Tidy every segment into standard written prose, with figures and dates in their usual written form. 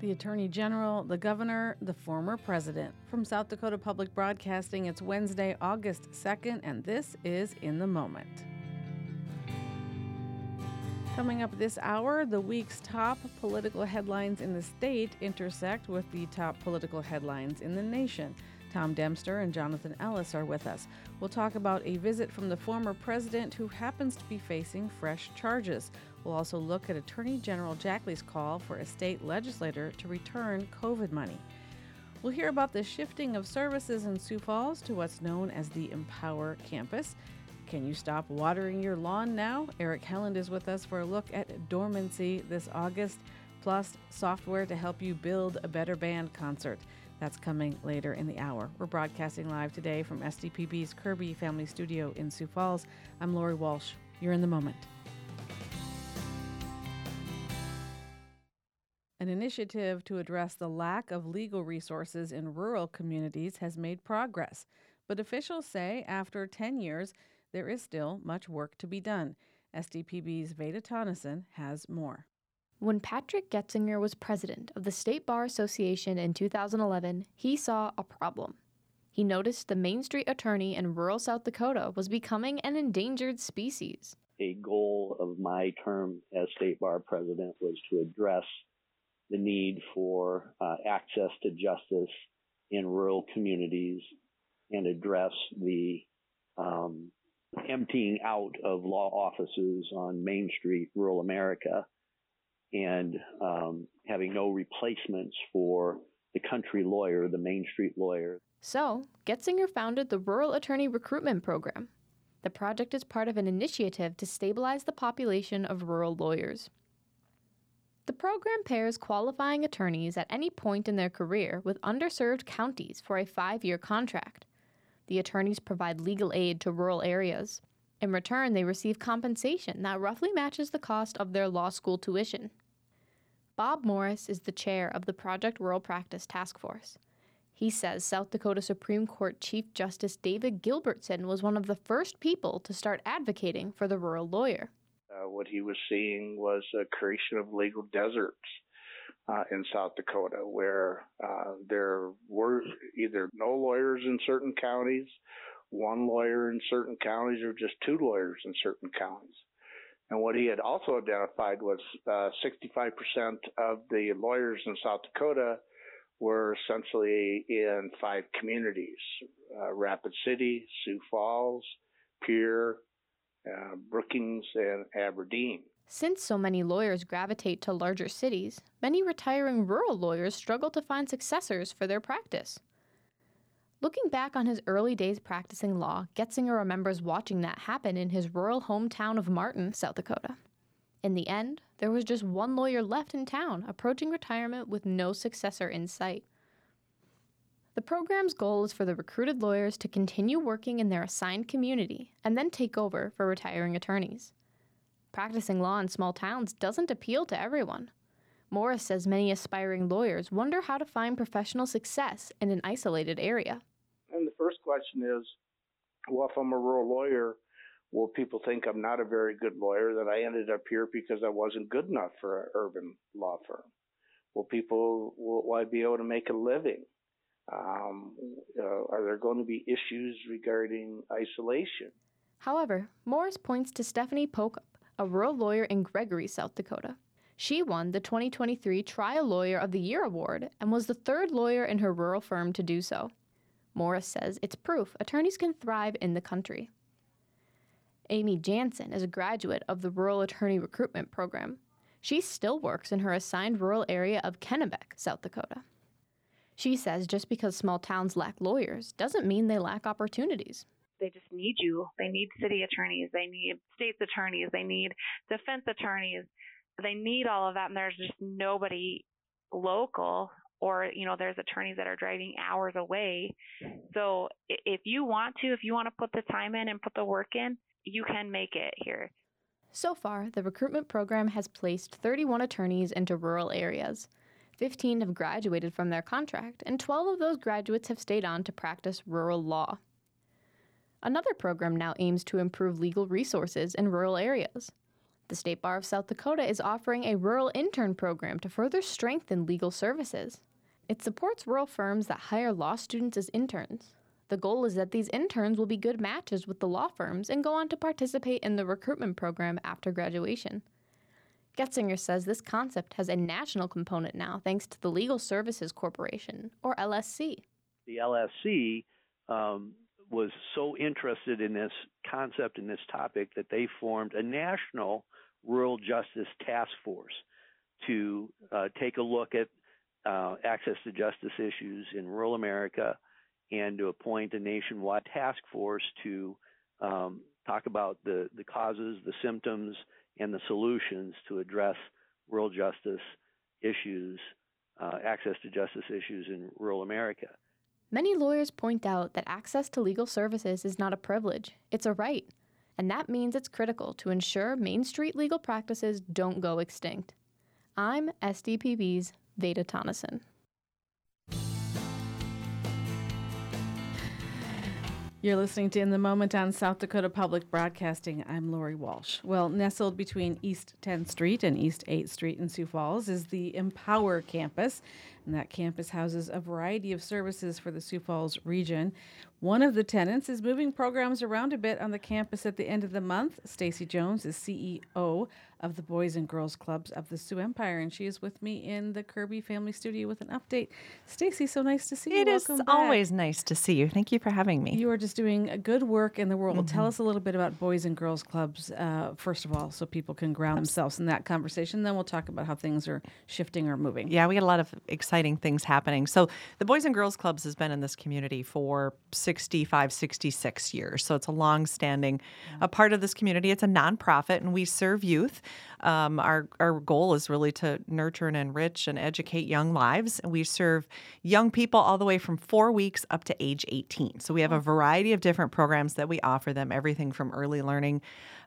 the Attorney General, the Governor, the former President. From South Dakota Public Broadcasting, it's Wednesday, August 2nd, and this is In the Moment. Coming up this hour, the week's top political headlines in the state intersect with the top political headlines in the nation. Tom Dempster and Jonathan Ellis are with us. We'll talk about a visit from the former president who happens to be facing fresh charges. We'll also look at Attorney General Jackley's call for a state legislator to return COVID money. We'll hear about the shifting of services in Sioux Falls to what's known as the Empower Campus. Can you stop watering your lawn now? Eric Helland is with us for a look at dormancy this August, plus software to help you build a better band concert. That's coming later in the hour. We're broadcasting live today from SDPB's Kirby Family Studio in Sioux Falls. I'm Lori Walsh. You're in the moment. An initiative to address the lack of legal resources in rural communities has made progress, but officials say after 10 years, there is still much work to be done. SDPB's Veda Tonneson has more. When Patrick Getzinger was president of the State Bar Association in 2011, he saw a problem. He noticed the Main Street attorney in rural South Dakota was becoming an endangered species. A goal of my term as State Bar president was to address the need for access to justice in rural communities and address the emptying out of law offices on Main Street, rural America, and having no replacements for the country lawyer, the Main Street lawyer. So, Getzinger founded the Rural Attorney Recruitment Program. The project is part of an initiative to stabilize the population of rural lawyers. The program pairs qualifying attorneys at any point in their career with underserved counties for a 5-year contract. The attorneys provide legal aid to rural areas. In return, they receive compensation that roughly matches the cost of their law school tuition. Bob Morris is the chair of the Project Rural Practice Task Force. He says South Dakota Supreme Court Chief Justice David Gilbertson was one of the first people to start advocating for the rural lawyer. What he was seeing was a creation of legal deserts in South Dakota, where there were either no lawyers in certain counties, one lawyer in certain counties, or just two lawyers in certain counties. And what he had also identified was 65% of the lawyers in South Dakota were essentially in 5 communities, Rapid City, Sioux Falls, Pierre, Brookings, and Aberdeen. Since so many lawyers gravitate to larger cities, many retiring rural lawyers struggle to find successors for their practice. Looking back on his early days practicing law, Getzinger remembers watching that happen in his rural hometown of Martin, South Dakota. In the end, there was just one lawyer left in town, approaching retirement with no successor in sight. The program's goal is for the recruited lawyers to continue working in their assigned community and then take over for retiring attorneys. Practicing law in small towns doesn't appeal to everyone. Morris says many aspiring lawyers wonder how to find professional success in an isolated area. And the first question is, well, if I'm a rural lawyer, will people think I'm not a very good lawyer, that I ended up here because I wasn't good enough for an urban law firm? Will I be able to make a living? Are there going to be issues regarding isolation? However, Morris points to Stephanie Pokup, a rural lawyer in Gregory, South Dakota. She won the 2023 Trial Lawyer of the Year Award and was the third lawyer in her rural firm to do so. Morris says it's proof attorneys can thrive in the country. Amy Jansen is a graduate of the Rural Attorney Recruitment Program. She still works in her assigned rural area of Kennebec, South Dakota. She says just because small towns lack lawyers doesn't mean they lack opportunities. They just need you. They need city attorneys. They need state's attorneys. They need defense attorneys. They need all of that, and there's just nobody local, or, you know, there's attorneys that are driving hours away. So if you want to put the time in and put the work in, you can make it here. So far, the recruitment program has placed 31 attorneys into rural areas. 15 have graduated from their contract, and 12 of those graduates have stayed on to practice rural law. Another program now aims to improve legal resources in rural areas. The State Bar of South Dakota is offering a rural intern program to further strengthen legal services. It supports rural firms that hire law students as interns. The goal is that these interns will be good matches with the law firms and go on to participate in the recruitment program after graduation. Getzinger says this concept has a national component now thanks to the Legal Services Corporation, or LSC. The LSC was so interested in this concept and this topic that they formed a national rural justice task force to take a look at access to justice issues in rural America and to appoint a nationwide task force to talk about the causes, the symptoms, and the solutions to address rural justice issues, access to justice issues in rural America. Many lawyers point out that access to legal services is not a privilege, it's a right. And that means it's critical to ensure Main Street legal practices don't go extinct. I'm SDPB's Veda Tonneson. You're listening to In the Moment on South Dakota Public Broadcasting. I'm Lori Walsh. Well, nestled between East 10th Street and East 8th Street in Sioux Falls is the Empower Campus, and that campus houses a variety of services for the Sioux Falls region. One of the tenants is moving programs around a bit on the campus at the end of the month. Stacy Jones is CEO of the Boys and Girls Clubs of the Sioux Empire, and she is with me in the Kirby Family Studio with an update. Stacy, so nice to see you. It is always nice to see you. Thank you for having me. You are just doing good work in the world. Mm-hmm. Tell us a little bit about Boys and Girls Clubs, first of all, so people can ground themselves in that conversation. Then we'll talk about how things are shifting or moving. Yeah, we got a lot of exciting things happening. So the Boys and Girls Clubs has been in this community for 65, 66 years. So it's a long-standing a part of this community. It's a nonprofit, and we serve youth. Our goal is really to nurture and enrich and educate young lives. And we serve young people all the way from 4 weeks up to age 18. So we have a variety of different programs that we offer them, everything from early learning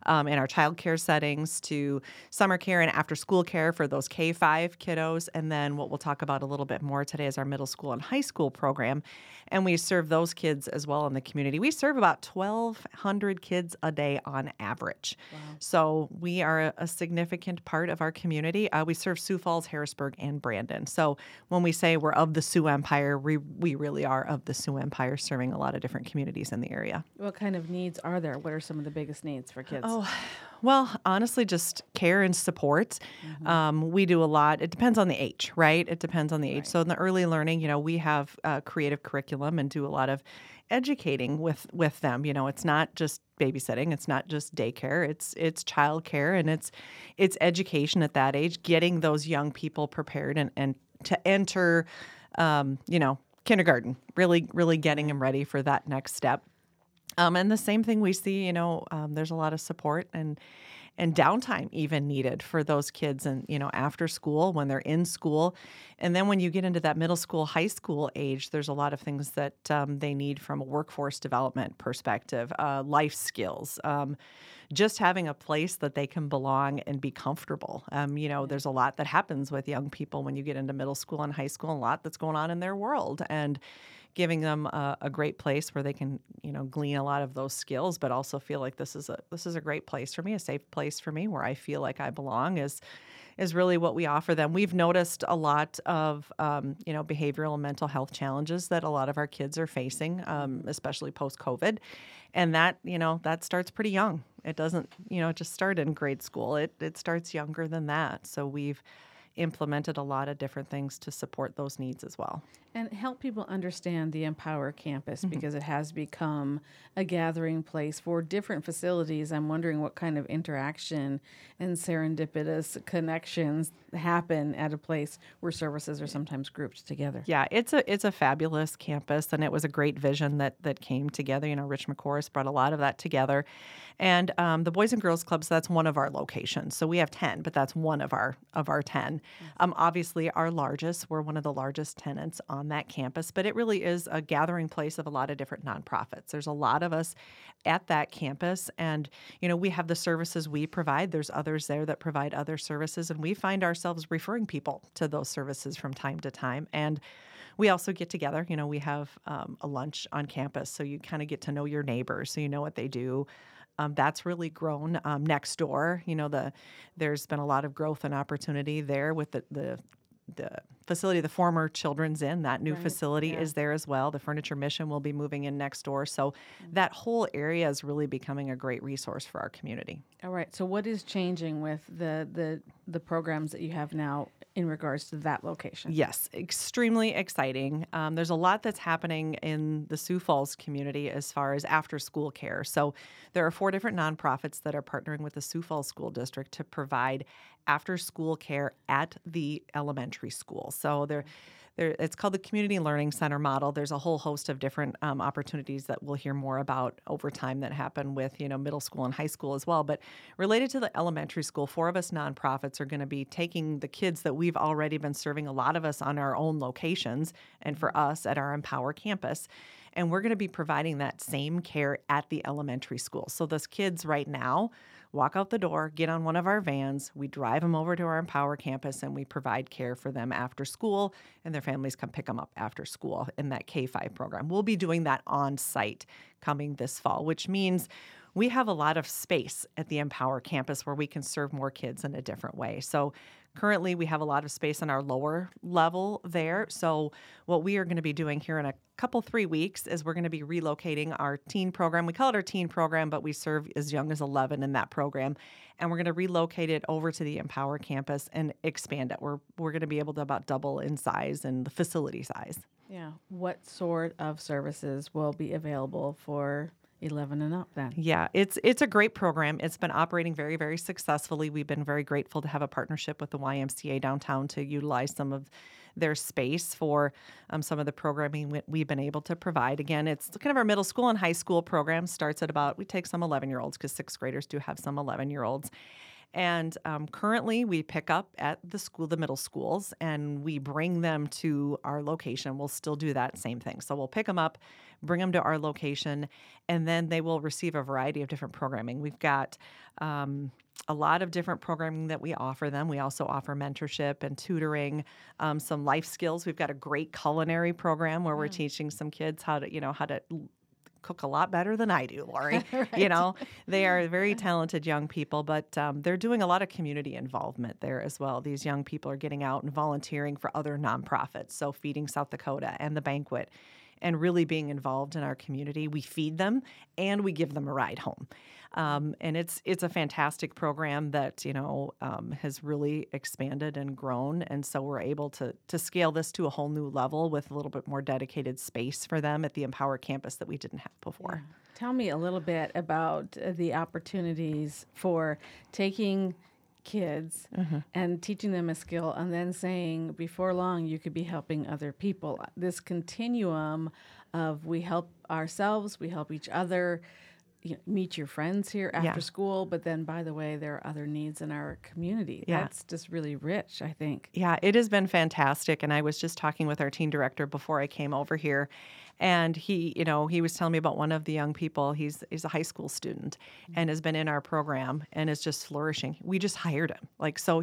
in our child care settings to summer care and after-school care for those K-5 kiddos. And then what we'll talk about a little bit more today is our middle school and high school program. And we serve those kids as well in the community. We serve about 1,200 kids a day on average. Wow. So we are a significant part of our community. We serve Sioux Falls, Harrisburg, and Brandon. So when we say we're of the Sioux Empire, we really are of the Sioux Empire, serving a lot of different communities in the area. What kind of needs are there? What are some of the biggest needs for kids? Oh, well, honestly, just care and support. Mm-hmm. We do a lot. It depends on the age, right? It depends on the age. Right. So in the early learning, we have creative curriculum and do a lot of educating with them. It's not just babysitting. It's not just daycare. It's childcare, and it's education at that age, getting those young people prepared and to enter, kindergarten, really getting them ready for that next step. And the same thing we see, there's a lot of support and downtime even needed for those kids and, after school, when they're in school. And then when you get into that middle school, high school age, there's a lot of things that they need from a workforce development perspective, life skills, just having a place that they can belong and be comfortable. There's a lot that happens with young people when you get into middle school and high school, and a lot that's going on in their world. And giving them a great place where they can, glean a lot of those skills, but also feel like this is a great place for me, a safe place for me, where I feel like I belong is really what we offer them. We've noticed a lot of, behavioral and mental health challenges that a lot of our kids are facing, especially post-COVID. And that, that starts pretty young. It doesn't, just start in grade school. It starts younger than that. So we've implemented a lot of different things to support those needs as well. And help people understand the Empower Campus, because it has become a gathering place for different facilities. I'm wondering what kind of interaction and serendipitous connections happen at a place where services are sometimes grouped together. Yeah, it's a fabulous campus, and it was a great vision that came together. Rich McCorris brought a lot of that together. And the Boys and Girls Clubs, that's one of our locations. So we have 10, but that's one of our 10. Obviously, our largest. We're one of the largest tenants on that campus, but it really is a gathering place of a lot of different nonprofits. There's a lot of us at that campus, and we have the services we provide. There's others there that provide other services, and we find ourselves referring people to those services from time to time. And we also get together. We have a lunch on campus, so you kind of get to know your neighbors, so you know what they do. That's really grown next door. You know, there's been a lot of growth and opportunity there with the facility, the former Children's Inn, that new facility is there as well. The Furniture Mission will be moving in next door. So that whole area is really becoming a great resource for our community. All right. So what is changing with the programs that you have now in regards to that location? Yes. Extremely exciting. There's a lot that's happening in the Sioux Falls community as far as after school care. So there are 4 different nonprofits that are partnering with the Sioux Falls School District to provide after school care at the elementary school. So it's called the Community Learning Center model. There's a whole host of different opportunities that we'll hear more about over time that happen with, you know, middle school and high school as well. But related to the elementary school, 4 of us nonprofits are going to be taking the kids that we've already been serving, a lot of us on our own locations, and for us at our Empower Campus. And we're going to be providing that same care at the elementary school. So those kids right now walk out the door, get on one of our vans, we drive them over to our Empower Campus, and we provide care for them after school, and their families come pick them up after school in that K-5 program. We'll be doing that on site coming this fall, which means we have a lot of space at the Empower Campus where we can serve more kids in a different way. So currently, we have a lot of space on our lower level there. So what we are going to be doing here in a couple, 3 weeks is we're going to be relocating our teen program. We call it our teen program, but we serve as young as 11 in that program. And we're going to relocate it over to the Empower Campus and expand it. We're going to be able to about double in size and the facility size. Yeah. What sort of services will be available for 11 and up then? Yeah, it's a great program. It's been operating very, very successfully. We've been very grateful to have a partnership with the YMCA downtown to utilize some of their space for some of the programming we've been able to provide. Again, it's kind of our middle school and high school program starts at about, we take some 11-year-olds because 6th graders do have some 11-year-olds. And currently we pick up at the school, the middle schools, and we bring them to our location. We'll still do that same thing. So we'll pick them up, bring them to our location, and then they will receive a variety of different programming. We've got a lot of different programming that we offer them. We also offer mentorship and tutoring, some life skills. We've got a great culinary program where we're teaching some kids how to cook a lot better than I do, Lori. You know, they are very talented young people, but they're doing a lot of community involvement there as well. These young people are getting out and volunteering for other nonprofits, so Feeding South Dakota and The Banquet, and really being involved in our community. We feed them and we give them a ride home. And it's a fantastic program that, you know, has really expanded and grown. And so we're able to scale this to a whole new level with a little bit more dedicated space for them at the Empower Campus that we didn't have before. Yeah. Tell me a little bit about the opportunities for taking kids and teaching them a skill and then saying before long you could be helping other people. This continuum of we help ourselves, we help each other, you know, meet your friends here after school, but then, by the way, there are other needs in our community. Yeah. That's just really rich, I think. Yeah, it has been fantastic. And I was just talking with our teen director before I came over here, and he was telling me about one of the young people. He's a high school student and has been in our program and is just flourishing. We just hired him. So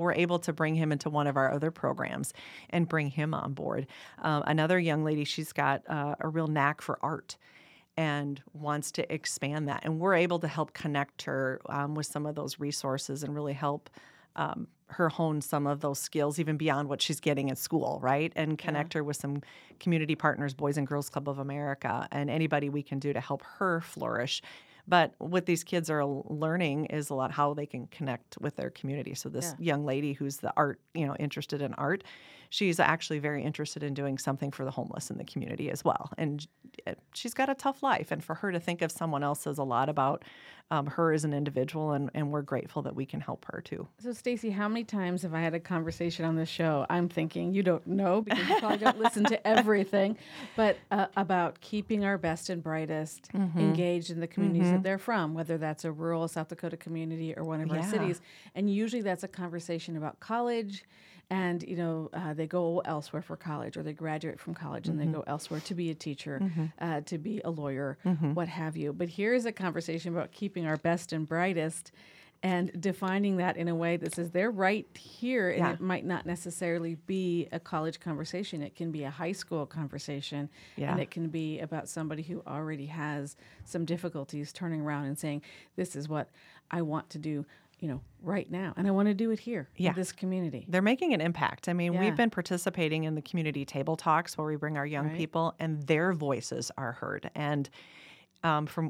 we're able to bring him into one of our other programs and bring him on board. Another young lady, she's got a real knack for art and wants to expand that. And we're able to help connect her with some of those resources and really help her hone some of those skills even beyond what she's getting in school, right? And connect her with some community partners, Boys and Girls Club of America, and anybody we can do to help her flourish. But what these kids are learning is a lot how they can connect with their community. So this young lady who's interested in art, she's actually very interested in doing something for the homeless in the community as well. And she's got a tough life. And for her to think of someone else says a lot about her as an individual, and we're grateful that we can help her too. So, Stacy, how many times have I had a conversation on this show? I'm thinking, you don't know because you probably don't listen to everything, but about keeping our best and brightest engaged in the communities that they're from, whether that's a rural South Dakota community or one of our cities. And usually that's a conversation about college. And, they go elsewhere for college, or they graduate from college and they go elsewhere to be a teacher, to be a lawyer, what have you. But here's a conversation about keeping our best and brightest. and defining that in a way that says they're right here, and it might not necessarily be a college conversation. It can be a high school conversation, and it can be about somebody who already has some difficulties turning around and saying, this is what I want to do, you know, right now. And I want to do it here in this community. They're making an impact. I mean, we've been participating in the community table talks where we bring our young people and their voices are heard. And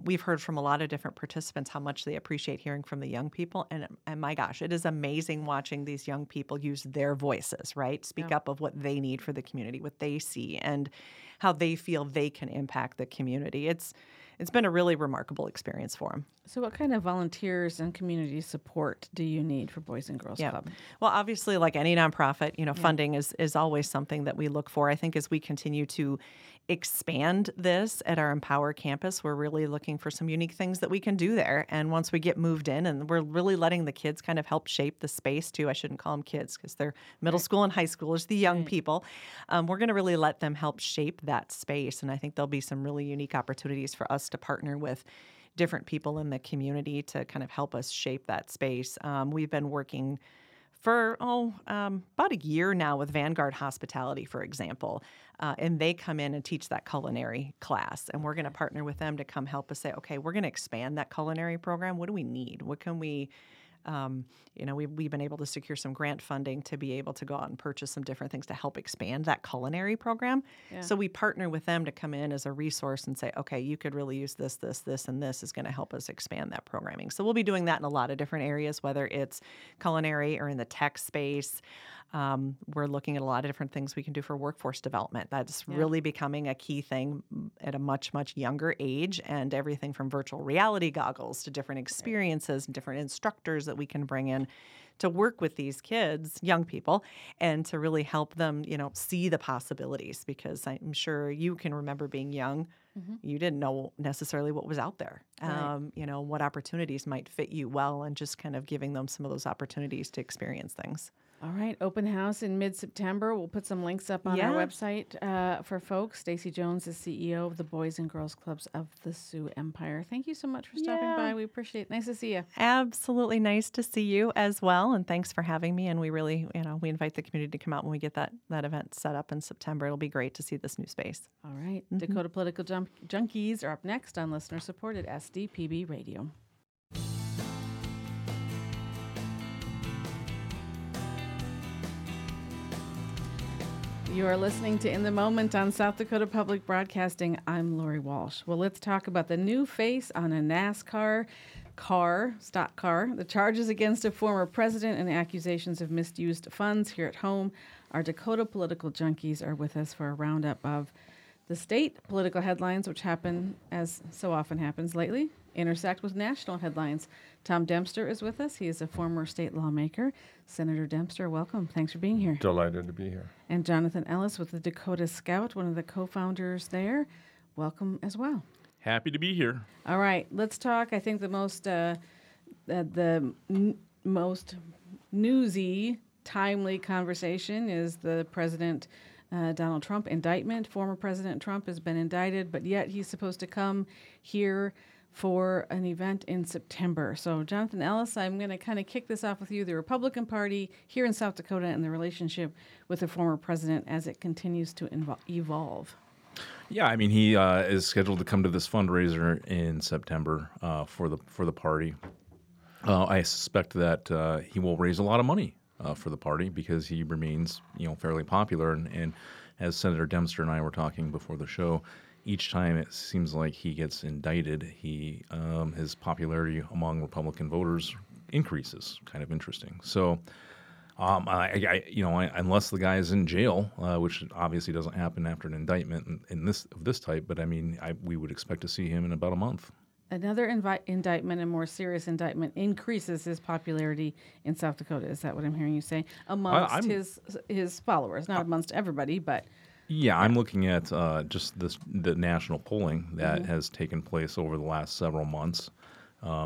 we've heard from a lot of different participants how much they appreciate hearing from the young people. And my gosh, it is amazing watching these young people use their voices, right? Speak up of what they need for the community, what they see, and how they feel they can impact the community. It's been a really remarkable experience for them. So what kind of volunteers and community support do you need for Boys and Girls Club? Well, obviously, like any nonprofit, you know, funding is always something that we look for. I think as we continue to expand this at our Empower campus, we're really looking for some unique things that we can do there. And once we get moved in, and we're really letting the kids kind of help shape the space too. I shouldn't call them kids because they're middle school and high schoolers, the young people. We're going to really let them help shape that space. And I think there'll be some really unique opportunities for us to partner with different people in the community to kind of help us shape that space. We've been working for about a year now with Vanguard Hospitality, for example, and they come in and teach that culinary class, and we're going to partner with them to come help us say, okay, we're going to expand that culinary program. What do we need? What can we we've been able to secure some grant funding to be able to go out and purchase some different things to help expand that culinary program. Yeah. So we partner with them to come in as a resource and say, okay, you could really use this, this, this, and this is going to help us expand that programming. So we'll be doing that in a lot of different areas, whether it's culinary or in the tech space. We're looking at a lot of different things we can do for workforce development. That's really becoming a key thing at a much, much younger age, and everything from virtual reality goggles to different experiences and different instructors that we can bring in to work with these kids, young people, and to really help them, you know, see the possibilities, because I'm sure you can remember being young. Mm-hmm. You didn't know necessarily what was out there, you know, what opportunities might fit you well, and just kind of giving them some of those opportunities to experience things. All right, open house in mid-September. We'll put some links up on our website for folks. Stacy Jones is CEO of the Boys and Girls Clubs of the Sioux Empire. Thank you so much for stopping by. We appreciate it. Nice to see you. Absolutely nice to see you as well, and thanks for having me. And we really, you know, we invite the community to come out when we get that event set up in September. It'll be great to see this new space. All right, mm-hmm. Dakota Political Junkies are up next on listener-supported SDPB Radio. You are listening to In the Moment on South Dakota Public Broadcasting. I'm Lori Walsh. Well, let's talk about the new face on a NASCAR stock car. The charges against a former president and accusations of misused funds here at home. Our Dakota Political Junkies are with us for a roundup of the state political headlines, which happen, as so often happens lately, intersect with national headlines. Tom Dempster is with us. He is a former state lawmaker. Senator Dempster, welcome. Thanks for being here. Delighted to be here. And Jonathan Ellis with the Dakota Scout, one of the co-founders there. Welcome as well. Happy to be here. All right, let's talk. I think the most newsy, timely conversation is the president. Donald Trump indictment. Former President Trump has been indicted, but yet he's supposed to come here for an event in September. So, Jonathan Ellis, I'm going to kind of kick this off with you. The Republican Party here in South Dakota and the relationship with the former president as it continues to evolve. Yeah, I mean, he is scheduled to come to this fundraiser in September for the party. I suspect that he will raise a lot of money for the party, because he remains, you know, fairly popular. And as Senator Dempster and I were talking before the show, each time it seems like he gets indicted, he his popularity among Republican voters increases. Kind of interesting. So, unless the guy is in jail, which obviously doesn't happen after an indictment of this type, but I mean, we would expect to see him in about a month. Another indictment, a more serious indictment, increases his popularity in South Dakota. Is that what I'm hearing you say? Amongst his followers, not amongst everybody, but... Yeah, I'm looking at just the national polling that has taken place over the last several months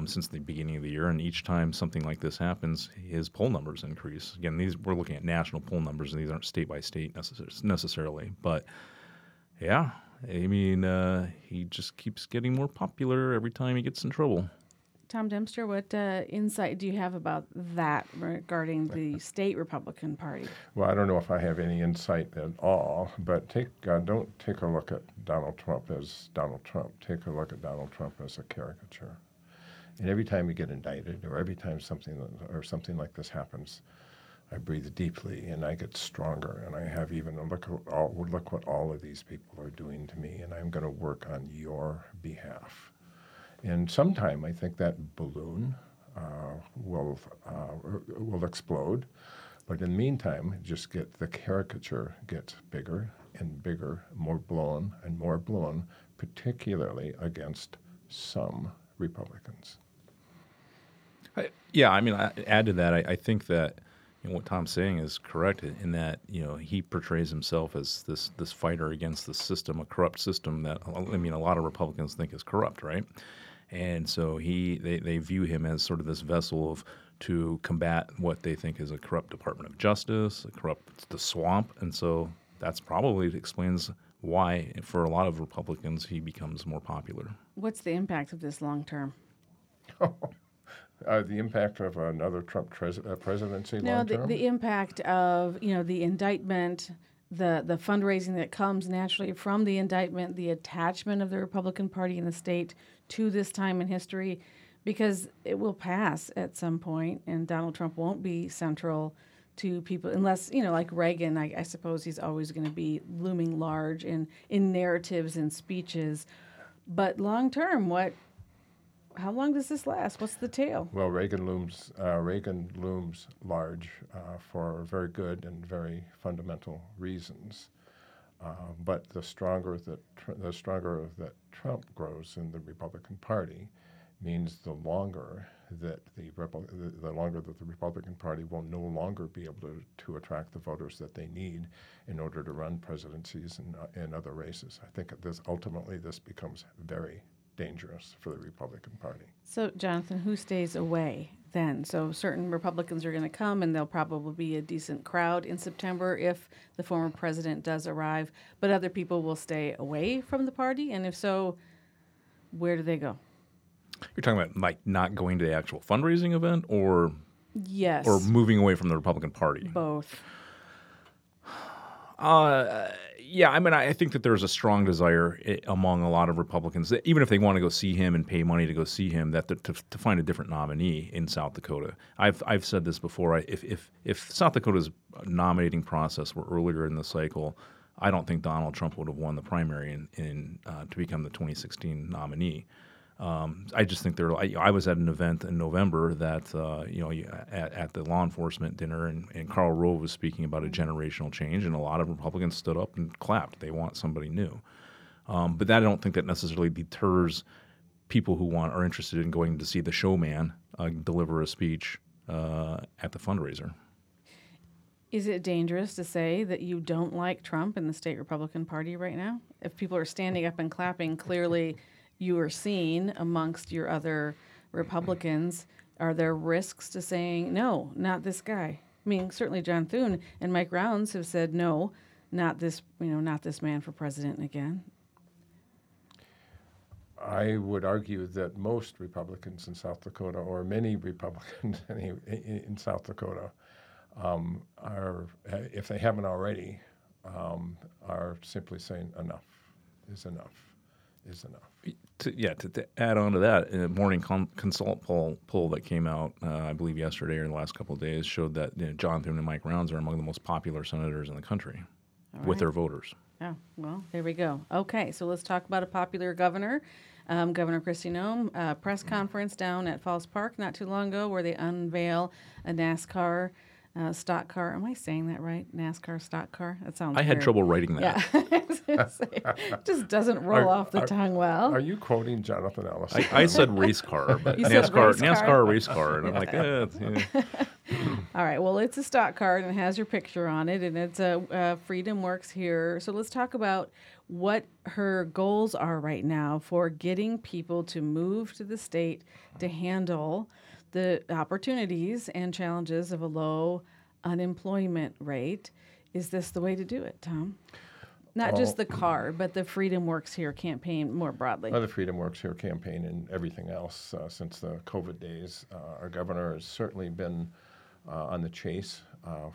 since the beginning of the year. And each time something like this happens, his poll numbers increase. Again, we're looking at national poll numbers, and these aren't state-by-state necessarily. But, yeah... I mean, he just keeps getting more popular every time he gets in trouble. Tom Dempster, what insight do you have about that regarding the state Republican Party? Well, I don't know if I have any insight at all, but don't take a look at Donald Trump as Donald Trump. Take a look at Donald Trump as a caricature. And every time you get indicted or every time something like this happens, I breathe deeply and I get stronger, and I have even a look what all of these people are doing to me, and I'm going to work on your behalf. And sometime I think that balloon will explode, but in the meantime, the caricature gets bigger and bigger, more blown, particularly against some Republicans. I add to that. I think that what Tom's saying is correct in that he portrays himself as this fighter against the system, a corrupt system that a lot of Republicans think is corrupt, right? And so they view him as sort of this vessel to combat what they think is a corrupt Department of Justice, the swamp. And so that's probably explains why, for a lot of Republicans, he becomes more popular. What's the impact of this long term? The impact of another Trump presidency long term? No, the impact of the indictment, the fundraising that comes naturally from the indictment, the attachment of the Republican Party in the state to this time in history, because it will pass at some point, and Donald Trump won't be central to people unless, like Reagan, I suppose he's always going to be looming large in narratives and speeches. But long term, how long does this last? What's the tale? Well, Reagan looms large for very good and very fundamental reasons. But the stronger that Trump grows in the Republican Party means the longer that the Republican Party will no longer be able to attract the voters that they need in order to run presidencies and other races. I think ultimately this becomes very dangerous for the Republican Party. So, Jonathan, who stays away then? So certain Republicans are going to come, and there'll probably be a decent crowd in September if the former president does arrive, but other people will stay away from the party, and if so, where do they go? You're talking about, like, not going to the actual fundraising event, or... Yes. Or moving away from the Republican Party? Both. I think that there's a strong desire among a lot of Republicans, that even if they want to go see him and pay money to go see him, that to find a different nominee in South Dakota. I've said this before. If South Dakota's nominating process were earlier in the cycle, I don't think Donald Trump would have won the primary to become the 2016 nominee. I just think I was at an event in November that at the law enforcement dinner, and Karl Rove was speaking about a generational change, and a lot of Republicans stood up and clapped. They want somebody new, but that, I don't think that necessarily deters people who are interested in going to see the showman deliver a speech at the fundraiser. Is it dangerous to say that you don't like Trump and the state Republican Party right now? If people are standing up and clapping, clearly you are seen amongst your other Republicans. Are there risks to saying, no, not this guy? I mean, certainly John Thune and Mike Rounds have said, no, not this man for president again. I would argue that most Republicans in South Dakota, or many Republicans in South Dakota, are, if they haven't already, are simply saying enough is enough. To add on to that, a morning consult poll that came out, I believe yesterday or in the last couple of days, showed that John Thune and Mike Rounds are among the most popular senators in the country with their voters. Yeah, well, there we go. Okay, so let's talk about a popular governor, Governor Kristi Noem. Press conference down at Falls Park not too long ago where they unveil a NASCAR stock car. Am I saying that right? NASCAR stock car? That sounds weird. I had trouble writing that. Yeah. It just doesn't roll off the tongue well. Are you quoting Jonathan Ellis? I said race car, but NASCAR race car. And I'm like, yeah. All right. Well, it's a stock car, and it has your picture on it, and it's a Freedom Works Here. So let's talk about what her goals are right now for getting people to move to the state to handle the opportunities and challenges of a low unemployment rate. Is this the way to do it, Tom? Not just the car, but the Freedom Works Here campaign more broadly. The Freedom Works Here campaign and everything else since the COVID days. Our governor has certainly been on the chase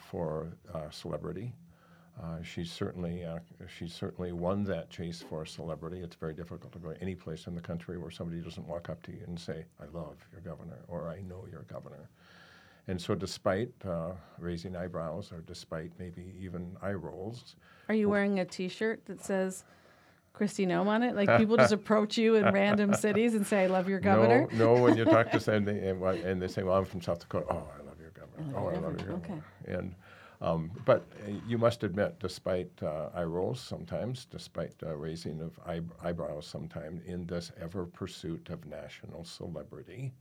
for celebrity. She's certainly won that chase for a celebrity. It's very difficult to go any place in the country where somebody doesn't walk up to you and say, "I love your governor," or "I know your governor." And so despite raising eyebrows or despite maybe even eye rolls. Are you wearing a T-shirt that says Kristi Noem on it? Like people just approach you in random cities and say, "I love your governor"? No, when you talk to them and they say, "Well, I'm from South Dakota." "Oh, I love your governor. Oh, I love your governor." Okay. And, but you must admit, despite eye rolls sometimes, despite raising of eyebrows sometimes, in this ever pursuit of national celebrity,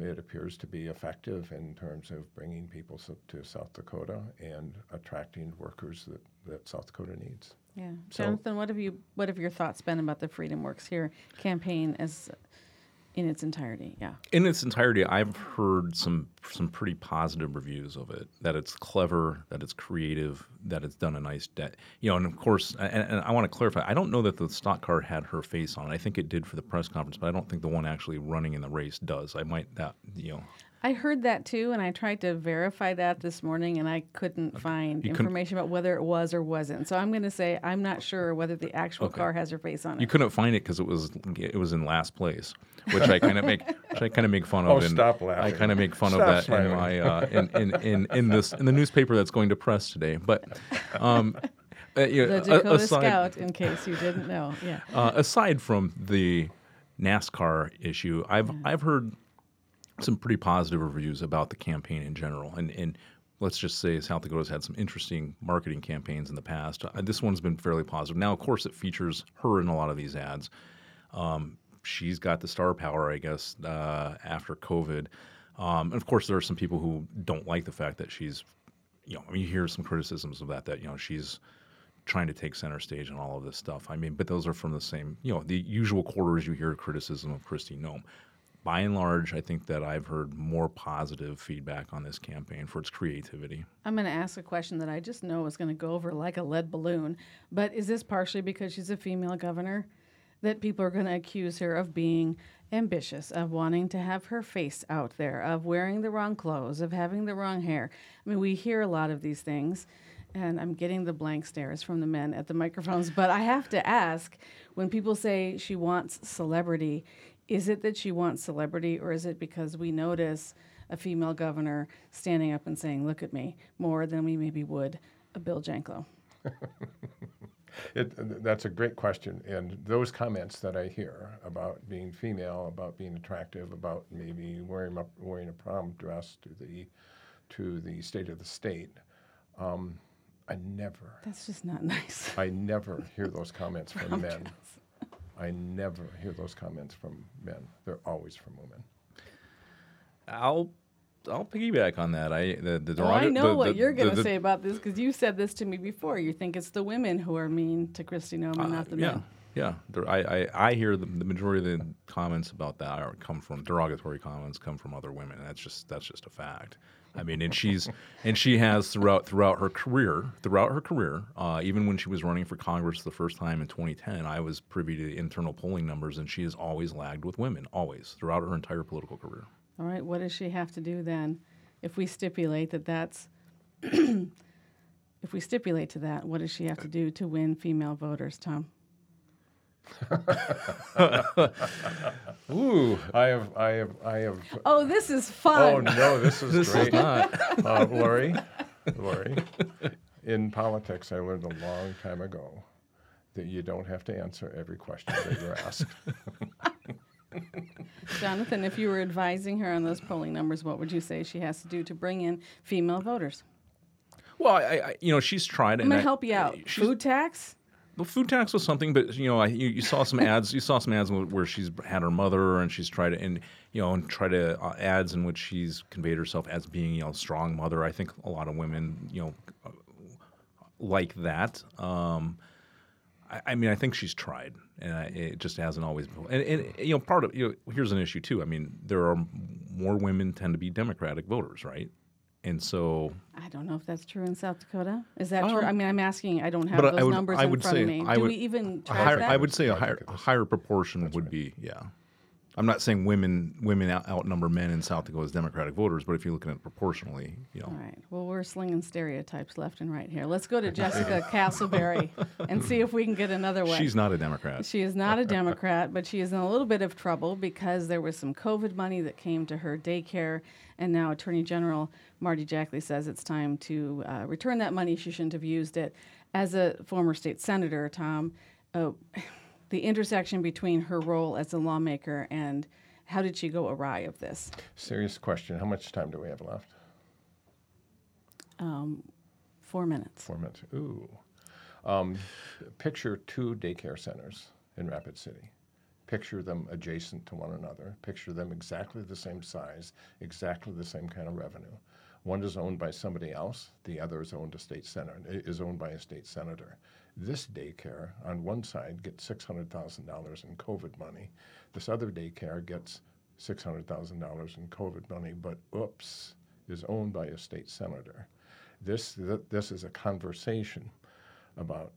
it appears to be effective in terms of bringing people to South Dakota and attracting workers that South Dakota needs. Yeah. So, Jonathan, what have your thoughts been about the Freedom Works Here campaign as in its entirety? Yeah. In its entirety, I've heard some pretty positive reviews of it, that it's clever, that it's creative, that it's done a nice and of course, and I want to clarify, I don't know that the stock car had her face on it. I think it did for the press conference, but I don't think the one actually running in the race does. I heard that too, and I tried to verify that this morning, and I couldn't find information about whether it was or wasn't. So I'm going to say I'm not sure whether the actual car has her face on it. You couldn't find it because it was in last place, which I kind of make fun of. Oh, stop laughing! I kind of make fun of that smiling. In my in the newspaper that's going to press today. But the Dakota Scout, in case you didn't know. Yeah. Aside from the NASCAR issue, I've heard some pretty positive reviews about the campaign in general. And let's just say South Dakota's had some interesting marketing campaigns in the past. This one's been fairly positive. Now, of course, it features her in a lot of these ads. She's got the star power, I guess, after COVID. And, of course, there are some people who don't like the fact that she's, you hear some criticisms of that she's trying to take center stage and all of this stuff. I mean, but those are from the same, the usual quarters you hear criticism of Kristi Noem. By and large, I think that I've heard more positive feedback on this campaign for its creativity. I'm going to ask a question that I just know is going to go over like a lead balloon, but is this partially because she's a female governor that people are going to accuse her of being ambitious, of wanting to have her face out there, of wearing the wrong clothes, of having the wrong hair? I mean, we hear a lot of these things, and I'm getting the blank stares from the men at the microphones, but I have to ask, when people say she wants celebrity, is it that she wants celebrity, or is it because we notice a female governor standing up and saying, "Look at me," more than we maybe would a Bill Janklow? That's a great question. And those comments that I hear about being female, about being attractive, about maybe wearing a prom dress to the state of the state, I never. That's just not nice. I never hear those comments from men. Dress. I never hear those comments from men. They're always from women. I'll piggyback on that. I know what you're going to say about this because you said this to me before. You think it's the women who are mean to Kristi Noem, not the men. Yeah, I hear the majority of the comments about that derogatory comments come from other women. And that's just a fact. I mean, and she has throughout her career, even when she was running for Congress the first time in 2010, I was privy to the internal polling numbers, and she has always lagged with women, always, throughout her entire political career. All right, what does she have to do then, if we stipulate that's if we stipulate to that, what does she have to do to win female voters, Tom? Ooh, I have. Oh, this is fun. Oh no, this great. Is not. Lori. In politics, I learned a long time ago that you don't have to answer every question that you're asked. Jonathan, if you were advising her on those polling numbers, what would you say she has to do to bring in female voters? Well, I she's tried. I'm gonna help you out. Food tax. The food tax was something, but you saw some ads. You saw some ads where she's had her mother, and she's tried to, ads in which she's conveyed herself as being, a strong mother. I think a lot of women, like that. I mean, I think she's tried, and it just hasn't always been. And part of here's an issue too. I mean, there are more women tend to be Democratic voters, right? And so I don't know if that's true in South Dakota. Is that true? I mean, I'm asking. I don't have those numbers in front of me. I would say a higher proportion would be. Yeah, I'm not saying women outnumber men in South Dakota as Democratic voters, but if you're looking at it proportionally, you know. All right. Well, we're slinging stereotypes left and right here. Let's go to Jessica Castleberry and see if we can get another one. She's not a Democrat. She is not a Democrat, but she is in a little bit of trouble because there was some COVID money that came to her daycare. And now Attorney General Marty Jackley says it's time to return that money. She shouldn't have used it. As a former state senator, Tom, the intersection between her role as a lawmaker and how did she go awry of this? Serious question. How much time do we have left? 4 minutes. 4 minutes. Ooh. Picture two daycare centers in Rapid City. Picture them adjacent to one another. Picture them exactly the same size, exactly the same kind of revenue. One is owned by somebody else. The other is owned by a state senator. This daycare on one side gets $600,000 in COVID money. This other daycare gets $600,000 in COVID money, but oops, is owned by a state senator. This is a conversation about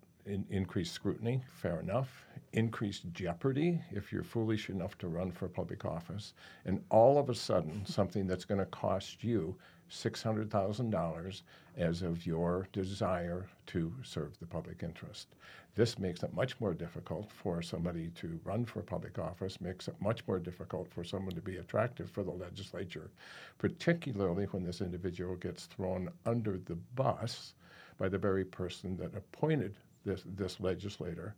increased scrutiny, fair enough, increased jeopardy if you're foolish enough to run for public office, and all of a sudden something that's going to cost you $600,000 as of your desire to serve the public interest. This makes it much more difficult for somebody to run for public office, makes it much more difficult for someone to be attractive for the legislature, particularly when this individual gets thrown under the bus by the very person that appointed this legislator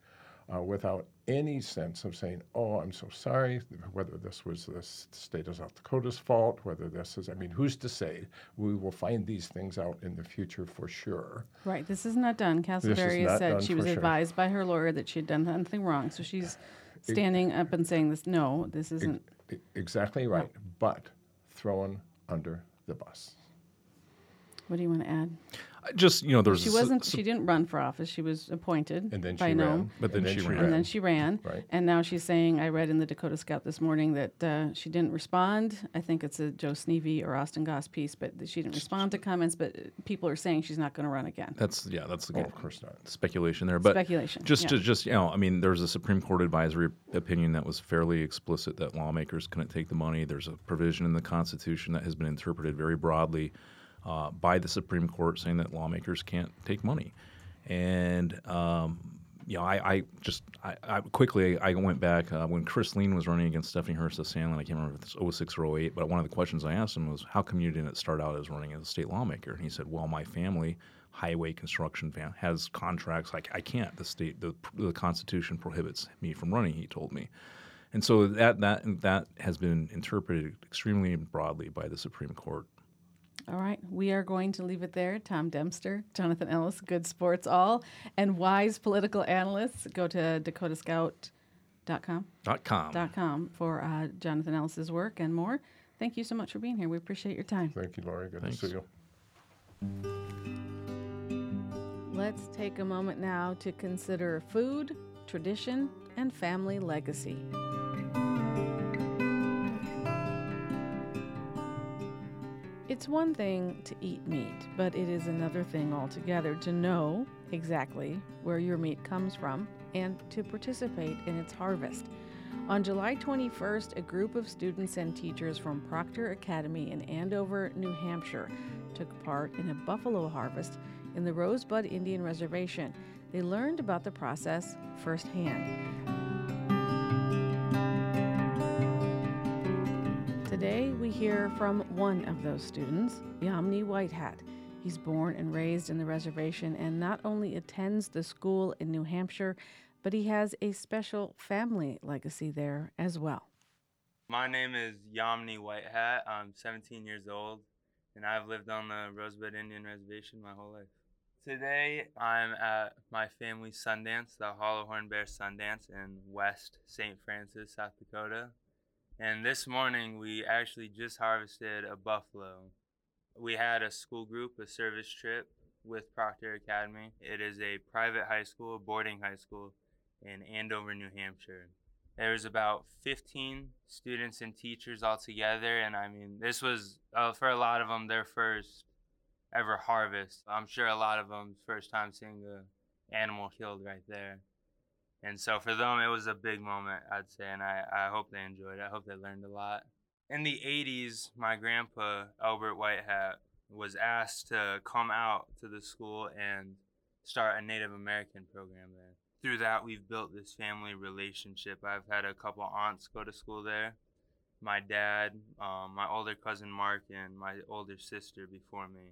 without any sense of saying, oh, I'm so sorry, whether this was the state of South Dakota's fault, who's to say? We will find these things out in the future for sure. Right, this is not done. Castleberry has said she was advised by her lawyer that she had done something wrong, so she's standing up and saying this. No, this isn't. Exactly right, no. But thrown under the bus. What do you want to add? Just, you know, there's... She didn't run for office. She was appointed by Noem. And then she ran. Right. And now she's saying, I read in the Dakota Scout this morning that she didn't respond. I think it's a Joe Sneevy or Austin Goss piece, but she didn't respond to comments, but people are saying she's not going to run again. That's the of course not. Speculation there. But speculation. There's a Supreme Court advisory opinion that was fairly explicit that lawmakers couldn't take the money. There's a provision in the Constitution that has been interpreted very broadly by the Supreme Court saying that lawmakers can't take money. And, I went back when Chris Lean was running against Stephanie Hurst of Sandlin. I can't remember if it was 06 or 08, but one of the questions I asked him was, how come you didn't start out as running as a state lawmaker? And he said, well, my family, highway construction fan, has contracts. I can't. The Constitution prohibits me from running, he told me. And so that has been interpreted extremely broadly by the Supreme Court. All right. We are going to leave it there. Tom Dempster, Jonathan Ellis, good sports all, and wise political analysts. Go to dakotascout.com. .com for Jonathan Ellis's work and more. Thank you so much for being here. We appreciate your time. Thank you, Lori. Thanks. To see you. Let's take a moment now to consider food, tradition, and family legacy. It's one thing to eat meat, but it is another thing altogether to know exactly where your meat comes from and to participate in its harvest. On July 21st, a group of students and teachers from Proctor Academy in Andover, New Hampshire, took part in a buffalo harvest in the Rosebud Indian Reservation. They learned about the process firsthand. Today, we hear from one of those students, Yomni Whitehat. He's born and raised in the reservation and not only attends the school in New Hampshire, but he has a special family legacy there as well. My name is Yomni Whitehat. I'm 17 years old, and I've lived on the Rosebud Indian Reservation my whole life. Today, I'm at my family's Sundance, the Hollowhorn Bear Sundance in West St. Francis, South Dakota. And this morning, we actually just harvested a buffalo. We had a school group, a service trip with Proctor Academy. It is a private high school, boarding high school in Andover, New Hampshire. There was about 15 students and teachers all together. And I mean, this was, for a lot of them, their first ever harvest. I'm sure a lot of them first time seeing an animal killed right there. And so for them, it was a big moment, I'd say, and I hope they enjoyed it. I hope they learned a lot. In the 80s, my grandpa, Albert Whitehat, was asked to come out to the school and start a Native American program there. Through that, we've built this family relationship. I've had a couple aunts go to school there. My dad, my older cousin Mark, and my older sister before me.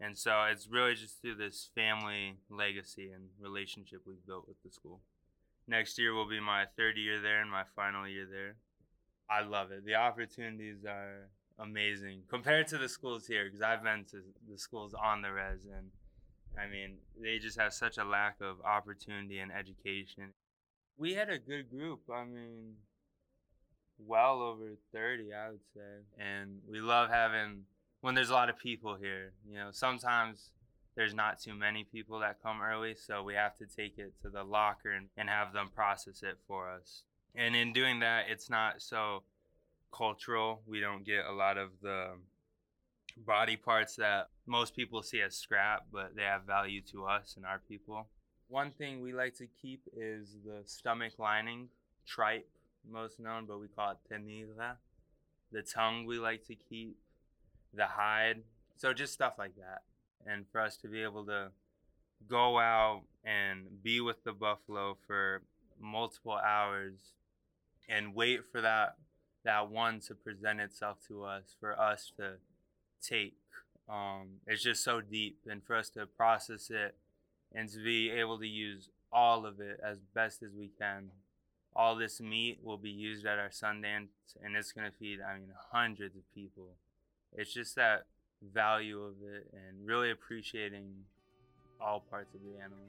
And so it's really just through this family legacy and relationship we've built with the school. Next year will be my third year there and my final year there. I love it. The opportunities are amazing compared to the schools here, because I've been to the schools on the res, and I mean, they just have such a lack of opportunity and education. We had a good group. I mean, well over 30, I would say. And we love having, when there's a lot of people here, you know, sometimes there's not too many people that come early, so we have to take it to the locker and have them process it for us. And in doing that, it's not so cultural. We don't get a lot of the body parts that most people see as scrap, but they have value to us and our people. One thing we like to keep is the stomach lining, tripe, most known, but we call it tenila. The tongue we like to keep, the hide, so just stuff like that. And for us to be able to go out and be with the buffalo for multiple hours and wait for that one to present itself to us, for us to take, it's just so deep. And for us to process it and to be able to use all of it as best as we can. All this meat will be used at our Sundance, and it's going to feed, I mean, hundreds of people. It's just that value of it and really appreciating all parts of the animal.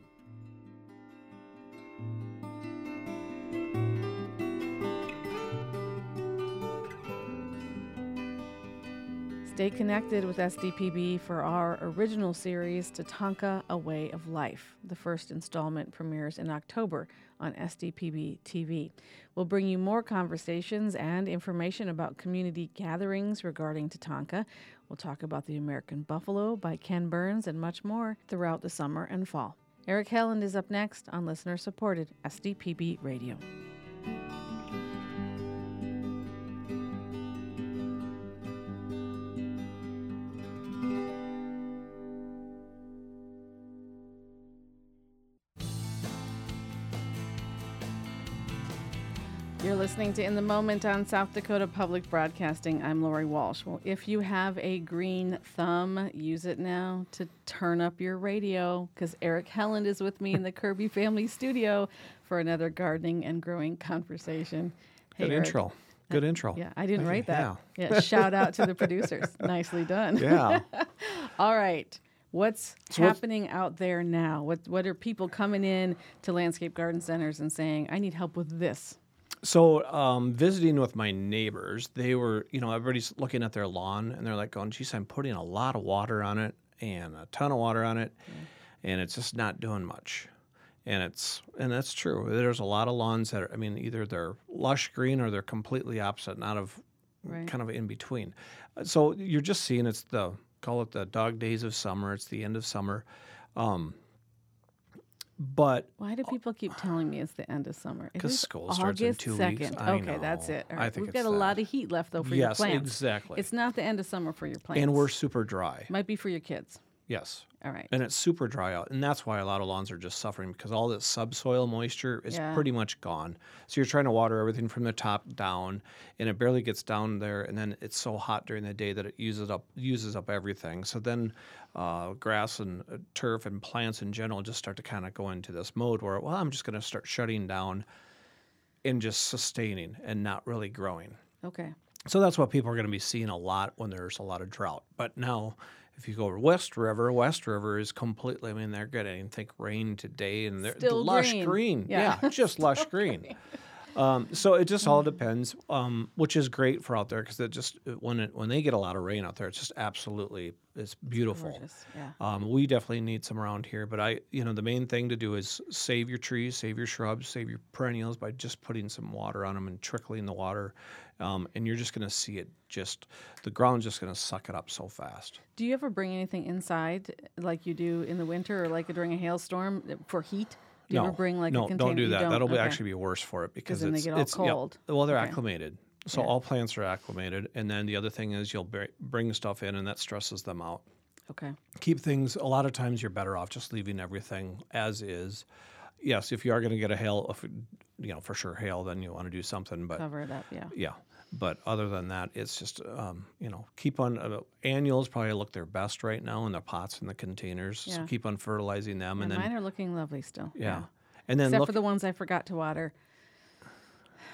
Stay connected with SDPB for our original series, Tatanka, A Way of Life. The first installment premieres in October on SDPB TV. We'll bring you more conversations and information about community gatherings regarding Tatanka. We'll talk about the American Buffalo by Ken Burns and much more throughout the summer and fall. Eric Helland is up next on listener-supported SDPB Radio. You're listening to In the Moment on South Dakota Public Broadcasting. I'm Lori Walsh. Well, if you have a green thumb, use it now to turn up your radio, because Eric Helland is with me in the Kirby Family Studio for another gardening and growing conversation. Hey, good Eric. Intro. Good intro. Yeah, I didn't write that. Yeah. Yeah, shout out to the producers. Nicely done. Yeah. All right. What's happening out there now? What are people coming in to landscape garden centers and saying, I need help with this? So visiting with my neighbors, they were, you know, everybody's looking at their lawn and they're like going, geez, I'm putting a lot of water on it and a ton of water on it, and it's just not doing much. And that's true. There's a lot of lawns that are, I mean, either they're lush green or they're completely opposite, not of kind of in between. So you're just seeing it's the, call it the dog days of summer. It's the end of summer. But why do people keep telling me it's the end of summer? Because school starts in 2 weeks. Okay, that's it. Right. We've got a lot of heat left, though, for your plants. Yes, exactly. It's not the end of summer for your plants. And we're super dry. Might be for your kids. Yes. All right. And it's super dry out. And that's why a lot of lawns are just suffering, because all this subsoil moisture is pretty much gone. So you're trying to water everything from the top down, and it barely gets down there. And then it's so hot during the day that it uses up everything. So then grass and turf and plants in general just start to kind of go into this mode where, well, I'm just going to start shutting down and just sustaining and not really growing. Okay. So that's what people are going to be seeing a lot when there's a lot of drought. But now if you go over West River is completely, I mean, they're getting thick rain today, and they're still lush green. Yeah, just lush green. So it just all depends, which is great for out there, because it just when they get a lot of rain out there, it's just absolutely, it's beautiful. Gorgeous, yeah. We definitely need some around here, but the main thing to do is save your trees, save your shrubs, save your perennials by just putting some water on them and trickling the water and you're just going to see it just, the ground's just going to suck it up so fast. Do you ever bring anything inside like you do in the winter or like during a hailstorm for heat? Do you ever bring like a container? No, don't do that. That'll actually be worse for it because then they get all cold. Yep. Well, they're acclimated. So all plants are acclimated. And then the other thing is you'll bring stuff in and that stresses them out. Okay. Keep things, a lot of times you're better off just leaving everything as is. Yes, if you are going to get a hail, for sure hail, then you want to do something. But cover it up, yeah. But other than that, it's just, keep on, annuals probably look their best right now in the pots and the containers. Yeah. So keep on fertilizing them. And mine are looking lovely still. Yeah. And then except for the ones I forgot to water.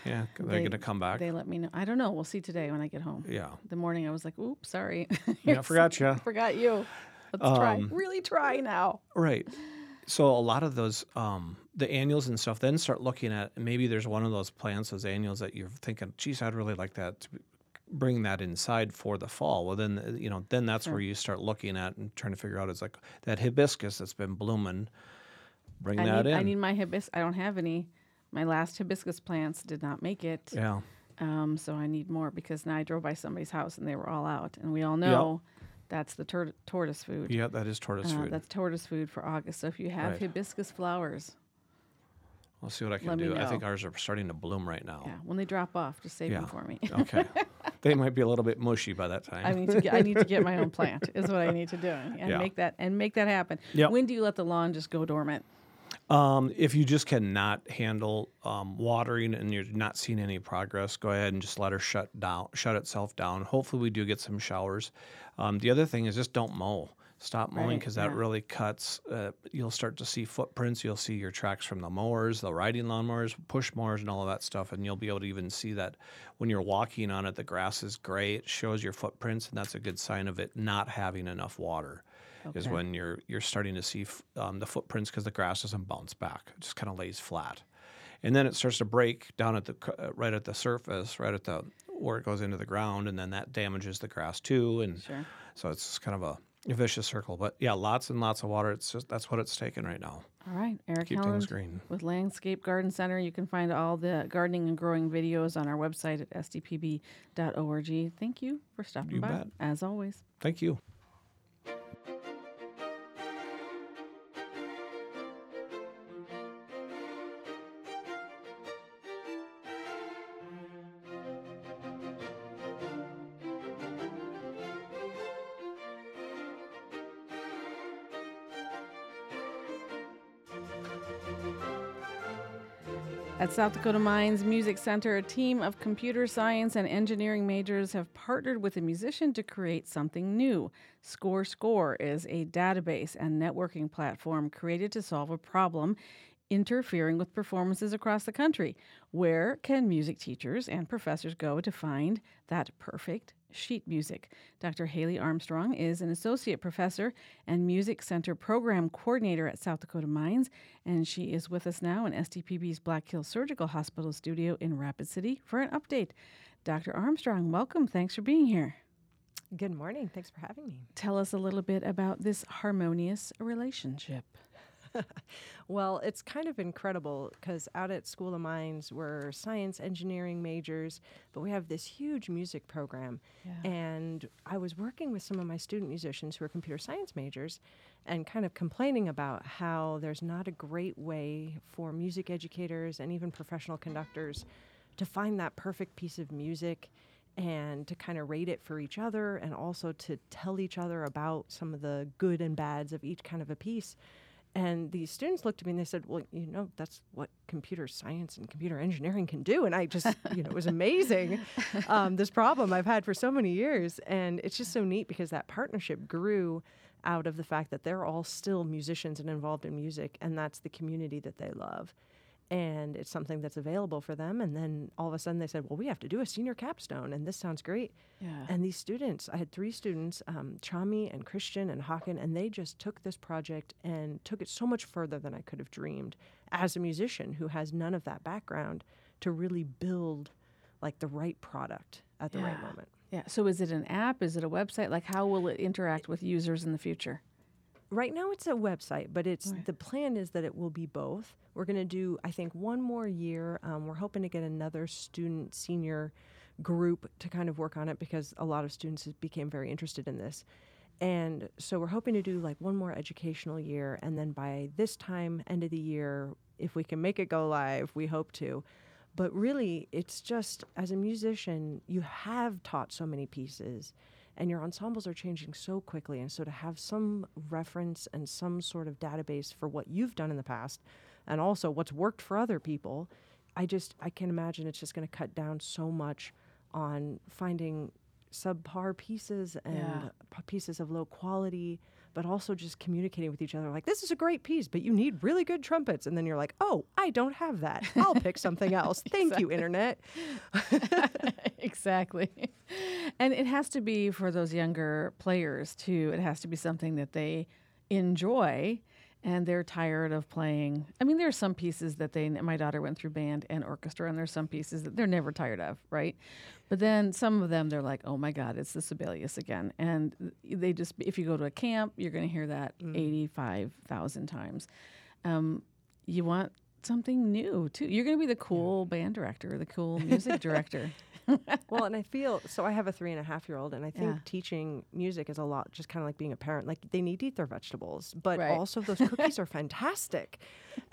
Yeah, they're going to come back. They let me know. I don't know. We'll see today when I get home. Yeah. The morning I was like, oops, sorry. Yeah, I forgot you. Let's try. Really try now. Right. So a lot of those, the annuals and stuff, then start looking at maybe there's one of those plants, those annuals that you're thinking, geez, I'd really like that to bring that inside for the fall. Well, then, then that's where you start looking at and trying to figure out, it's like that hibiscus that's been blooming, bring that in. I need my hibiscus. I don't have any. My last hibiscus plants did not make it. Yeah. So I need more because now I drove by somebody's house and they were all out. And we all know... Yep. That's the tortoise food. Yeah, that is tortoise food. That's tortoise food for August. So if you have hibiscus flowers, I'll see what I can do. I think ours are starting to bloom right now. Yeah, when they drop off, just save them for me. Okay. They might be a little bit mushy by that time. I need to get my own plant is what I need to do and make that happen. Yep. When do you let the lawn just go dormant? If you just cannot handle watering and you're not seeing any progress, go ahead and just let her shut itself down. Hopefully we do get some showers. The other thing is just don't mow. Stop mowing because that really cuts. You'll start to see footprints. You'll see your tracks from the mowers, the riding lawnmowers, push mowers, and all of that stuff. And you'll be able to even see that when you're walking on it, the grass is gray. It shows your footprints, and that's a good sign of it not having enough water. Okay. Is when you're starting to see the footprints because the grass doesn't bounce back. It just kind of lays flat. And then it starts to break down at the right at the surface, right at the where it goes into the ground, and then that damages the grass too. And so it's kind of a vicious circle. But, yeah, lots and lots of water. It's just that's what it's taking right now. All right. Eric Helland, keep things green. With Landscape Garden Center. You can find all the gardening and growing videos on our website at sdpb.org. Thank you for stopping by, as always. Thank you. At South Dakota Mines Music Center, a team of computer science and engineering majors have partnered with a musician to create something new. Score is a database and networking platform created to solve a problem interfering with performances across the country. Where can music teachers and professors go to find that perfect sheet music? Dr. Haley Armstrong is an associate professor and Music Center program coordinator at South Dakota Mines, and she is with us now in SDPB's Black Hills Surgical Hospital studio in Rapid City for an update. Dr. Armstrong, welcome. Thanks for being here. Good morning. Thanks for having me. Tell us a little bit about this harmonious relationship. Well, it's kind of incredible because out at School of Mines, we're science engineering majors, but we have this huge music program. Yeah. And I was working with some of my student musicians who are computer science majors and kind of complaining about how there's not a great way for music educators and even professional conductors to find that perfect piece of music and to kind of rate it for each other and also to tell each other about some of the good and bads of each kind of a piece. And these students looked at me and they said, well, that's what computer science and computer engineering can do. And I just, it was amazing, this problem I've had for so many years. And it's just so neat because that partnership grew out of the fact that they're all still musicians and involved in music. And that's the community that they love. And it's something that's available for them. And then all of a sudden they said, well, we have to do a senior capstone. And this sounds great. Yeah. And these students, I had 3 students, Chami and Christian and Hawken, and they just took this project and took it so much further than I could have dreamed as a musician who has none of that background to really build like the right product at the right moment. Yeah. So is it an app? Is it a website? Like how will it interact with users in the future? Right now it's a website, but the plan is that it will be both. We're going to do, I think, one more year. We're hoping to get another student senior group to kind of work on it, because a lot of students became very interested in this. And so we're hoping to do like one more educational year, and then by this time, end of the year, if we can make it go live, we hope to. But really, it's just, as a musician, you have taught so many pieces, and your ensembles are changing so quickly. And so to have some reference and some sort of database for what you've done in the past, and also what's worked for other people, I can imagine it's just going to cut down so much on finding subpar pieces and pieces of low quality, but also just communicating with each other like, this is a great piece, but you need really good trumpets. And then you're like, oh, I don't have that. I'll pick something else. Thank you, Internet. Exactly. And it has to be, for those younger players too, it has to be something that they enjoy and they're tired of playing. I mean, there are some pieces that my daughter went through band and orchestra, and there's some pieces that they're never tired of, right? But then some of them, they're like, oh my God, it's the Sibelius again. And they just, if you go to a camp, you're going to hear that 85,000 times. You want something new too. You're going to be the cool band director, or the cool music director. Well, and I have a 3.5-year-old, and I think teaching music is a lot just kind of like being a parent. Like, they need to eat their vegetables, but also those cookies are fantastic.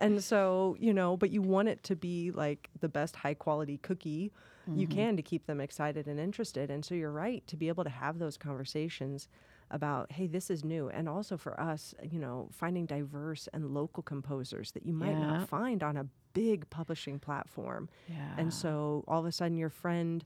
And so, but you want it to be like the best high quality cookie you can to keep them excited and interested. And so you're right to be able to have those conversations about, hey, this is new. And also for us, finding diverse and local composers that you might not find on a big publishing platform. Yeah. And so all of a sudden your friend,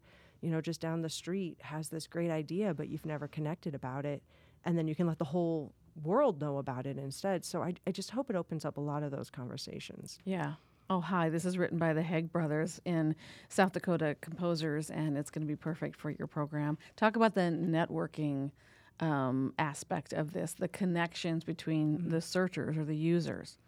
just down the street has this great idea, but you've never connected about it. And then you can let the whole world know about it instead. So I just hope it opens up a lot of those conversations. Yeah. Oh, hi. This is written by the Haig brothers in South Dakota composers, and it's going to be perfect for your program. Talk about the networking aspect of this, the connections between the searchers or the users.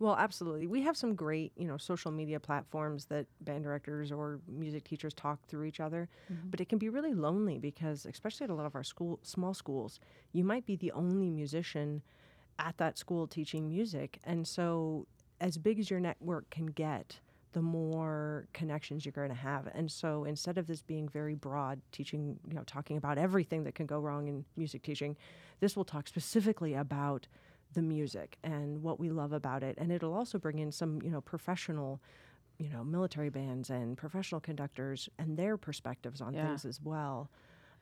Well, absolutely. We have some great, social media platforms that band directors or music teachers talk through each other, but it can be really lonely because, especially at a lot of our small schools, you might be the only musician at that school teaching music. And so as big as your network can get, the more connections you're going to have. And so instead of this being very broad teaching, talking about everything that can go wrong in music teaching, this will talk specifically about the music and what we love about it. And it'll also bring in some, professional, military bands and professional conductors and their perspectives on things as well,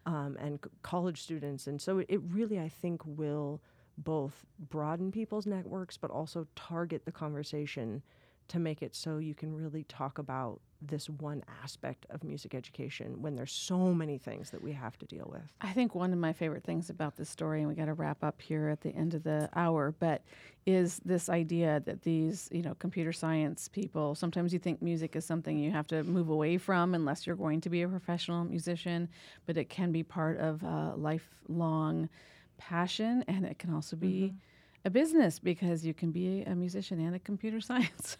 and college students. And so it really, I think, will both broaden people's networks, but also target the conversation to make it so you can really talk about this one aspect of music education when there's so many things that we have to deal with. I think one of my favorite things about this story, and we got to wrap up here at the end of the hour, but is this idea that these, computer science people, sometimes you think music is something you have to move away from unless you're going to be a professional musician, but it can be part of a lifelong passion, and it can also be a business, because you can be a musician and a computer science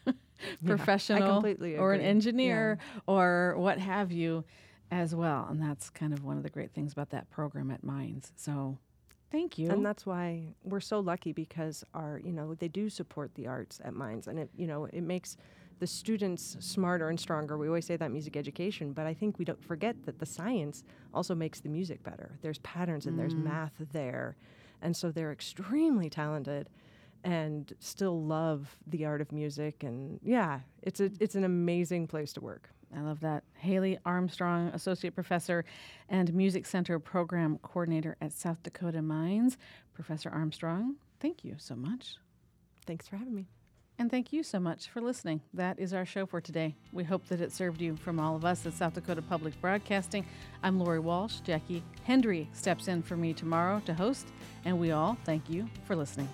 professional or an engineer or what have you as well. And that's kind of one of the great things about that program at Mines. So thank you. And that's why we're so lucky, because our, they do support the arts at Mines, and it, it makes the students smarter and stronger. We always say that music education, but I think we don't forget that the science also makes the music better. There's patterns and there's math there. And so they're extremely talented and still love the art of music. And it's an amazing place to work. I love that. Haley Armstrong, Associate Professor and Music Center Program Coordinator at South Dakota Mines. Professor Armstrong, thank you so much. Thanks for having me. And thank you so much for listening. That is our show for today. We hope that it served you. From all of us at South Dakota Public Broadcasting, I'm Lori Walsh. Jackie Hendry steps in for me tomorrow to host, and we all thank you for listening.